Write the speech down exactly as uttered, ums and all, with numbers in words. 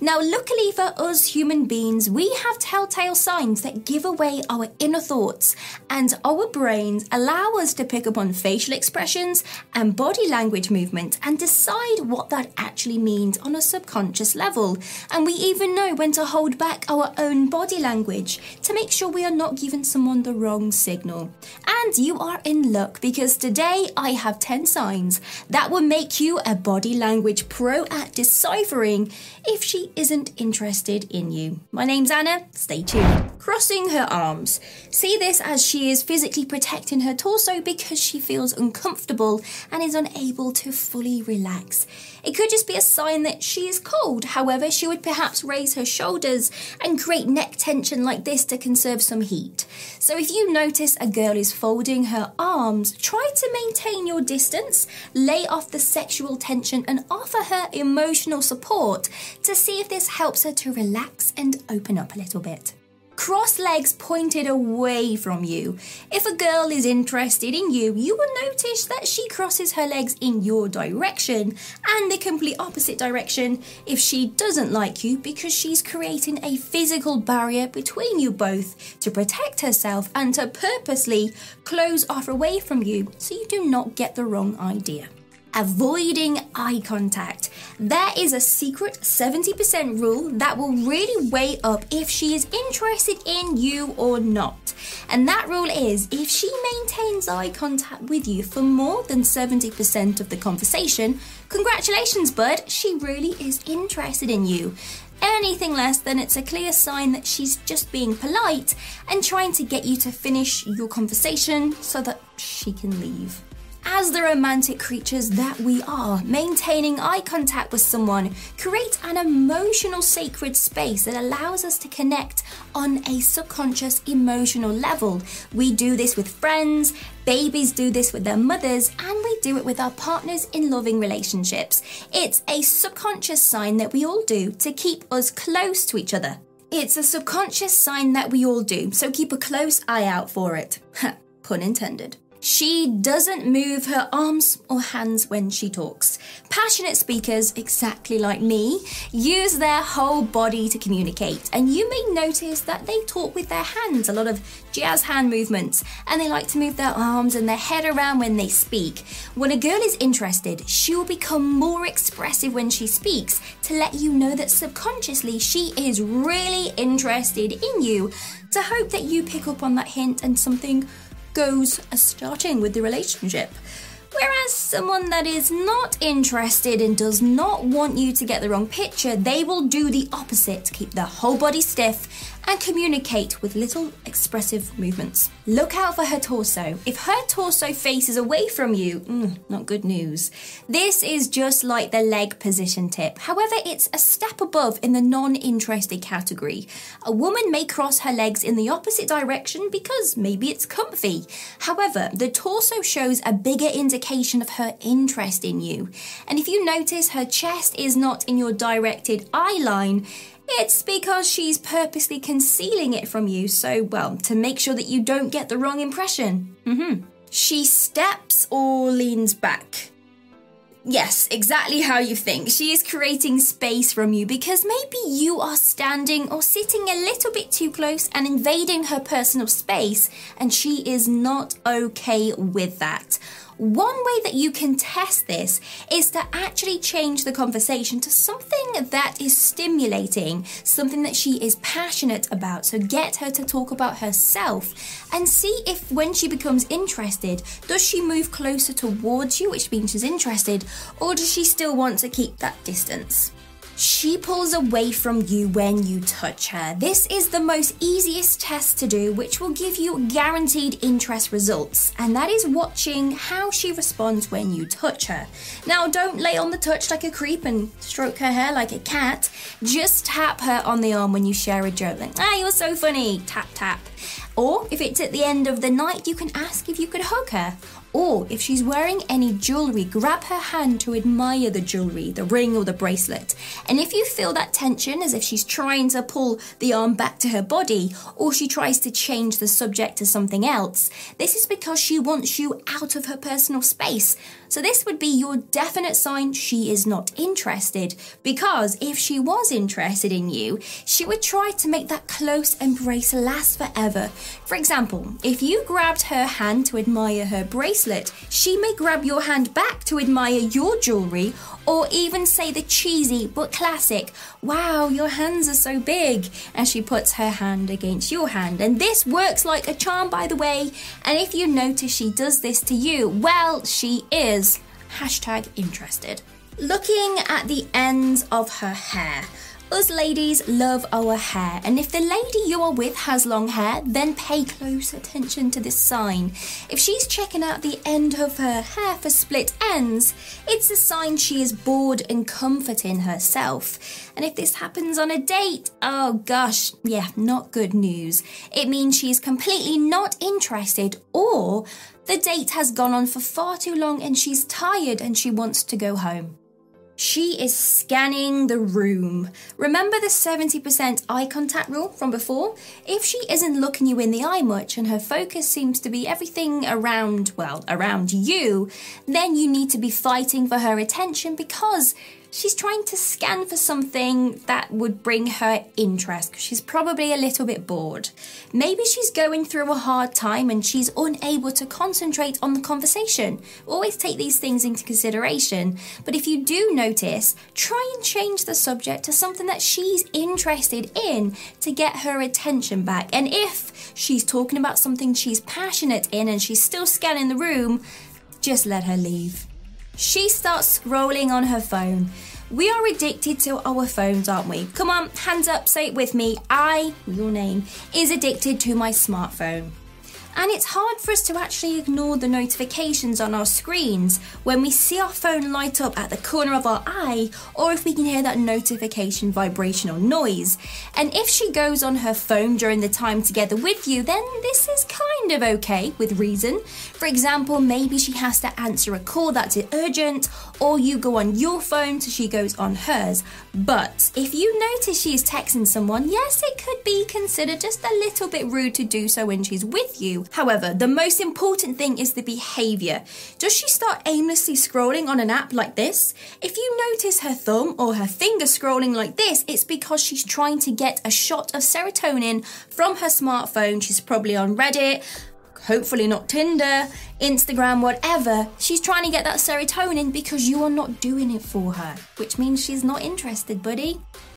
Now, luckily for us human beings, we have telltale signs that give away our inner thoughts, and our brains allow us to pick up on facial expressions and body language movement and decide what that actually means on a subconscious level. And we even know when to hold back our own body language to make sure we are not giving someone the wrong signal. And you are in luck, because today I have ten signs that will make you a body language pro at deciphering if she isn't interested in you. My name's Anna, stay tuned. Crossing her arms. See this as she is physically protecting her torso because she feels uncomfortable and is unable to fully relax. It could just be a sign that she is cold. However, she would perhaps raise her shoulders and create neck tension like this to conserve some heat. So if you notice a girl is folding her arms, try to maintain your distance, lay off the sexual tension and offer her emotional support to see if this helps her to relax and open up a little bit. Cross legs pointed away from you. If a girl is interested in you, you will notice that she crosses her legs in your direction and the complete opposite direction if she doesn't like you, because she's creating a physical barrier between you both to protect herself and to purposely close off away from you so you do not get the wrong idea. Avoiding eye contact. There is a secret seventy percent rule that will really weigh up if she is interested in you or not. And that rule is, if she maintains eye contact with you for more than seventy percent of the conversation, congratulations, bud, she really is interested in you. Anything less, then it's a clear sign that she's just being polite and trying to get you to finish your conversation so that she can leave. As the romantic creatures that we are, maintaining eye contact with someone creates an emotional sacred space that allows us to connect on a subconscious emotional level. We do this with friends, babies do this with their mothers, and we do it with our partners in loving relationships. It's a subconscious sign that we all do to keep us close to each other. It's a subconscious sign that we all do, so keep a close eye out for it. Pun intended. She doesn't move her arms or hands when she talks. Passionate speakers, exactly like me, use their whole body to communicate, and you may notice that they talk with their hands, a lot of jazz hand movements, and they like to move their arms and their head around when they speak. When a girl is interested, she will become more expressive when she speaks to let you know that subconsciously she is really interested in you, to hope that you pick up on that hint and something goes starting with the relationship. Whereas someone that is not interested and does not want you to get the wrong picture, they will do the opposite, keep their whole body stiff and communicate with little expressive movements. Look out for her torso. If her torso faces away from you, mm, not good news. This is just like the leg position tip. However, it's a step above in the non-interested category. A woman may cross her legs in the opposite direction because maybe it's comfy. However, the torso shows a bigger indication of her interest in you. And if you notice her chest is not in your directed eye line, it's because she's purposely concealing it from you, so well, to make sure that you don't get the wrong impression. Mm-hmm. She steps or leans back. Yes, exactly how you think. She is creating space from you because maybe you are standing or sitting a little bit too close and invading her personal space, and she is not okay with that. One way that you can test this is to actually change the conversation to something that is stimulating, something that she is passionate about. So get her to talk about herself and see if when she becomes interested, does she move closer towards you, which means she's interested, or does she still want to keep that distance? She pulls away from you when you touch her. This is the most easiest test to do, which will give you guaranteed interest results, and that is watching how she responds when you touch her. Now, don't lay on the touch like a creep and stroke her hair like a cat. Just tap her on the arm when you share a joke, like, ah, you're so funny, tap, tap. Or if it's at the end of the night, you can ask if you could hug her. Or if she's wearing any jewellery, grab her hand to admire the jewellery, the ring or the bracelet. And if you feel that tension, as if she's trying to pull the arm back to her body, or she tries to change the subject to something else, this is because she wants you out of her personal space. So this would be your definite sign she is not interested, because if she was interested in you, she would try to make that close embrace last forever. For example, if you grabbed her hand to admire her bracelet, she may grab your hand back to admire your jewellery, or even say the cheesy but classic, "Wow, your hands are so big," as she puts her hand against your hand. And this works like a charm, by the way, and if you notice she does this to you, well, she is hashtag interested. Looking at the ends of her hair. Us ladies love our hair, and if the lady you are with has long hair, then pay close attention to this sign. If she's checking out the end of her hair for split ends, it's a sign she is bored and comforting herself. And if this happens on a date, oh gosh, yeah, not good news. It means she is completely not interested, or the date has gone on for far too long and she's tired and she wants to go home. She is scanning the room. Remember the seventy percent eye contact rule from before? If she isn't looking you in the eye much and her focus seems to be everything around, well, around you, then you need to be fighting for her attention because she's trying to scan for something that would bring her interest. She's probably a little bit bored. Maybe she's going through a hard time and she's unable to concentrate on the conversation. Always take these things into consideration. But if you do notice, try and change the subject to something that she's interested in to get her attention back. And if she's talking about something she's passionate in and she's still scanning the room, just let her leave. She starts scrolling on her phone. We are addicted to our phones, aren't we? Come on, hands up, say it with me. I, your name, is addicted to my smartphone. And it's hard for us to actually ignore the notifications on our screens when we see our phone light up at the corner of our eye, or if we can hear that notification vibration or noise. And if she goes on her phone during the time together with you, then this is kind of okay, with reason. For example, maybe she has to answer a call that's urgent, or you go on your phone so she goes on hers. But if you notice she is texting someone, yes, it could be considered just a little bit rude to do so when she's with you. However, the most important thing is the behaviour. Does she start aimlessly scrolling on an app like this? If you notice her thumb or her finger scrolling like this, it's because she's trying to get a shot of serotonin from her smartphone. She's probably on Reddit, hopefully not Tinder, Instagram, whatever. She's trying to get that serotonin because you are not doing it for her, which means she's not interested, buddy.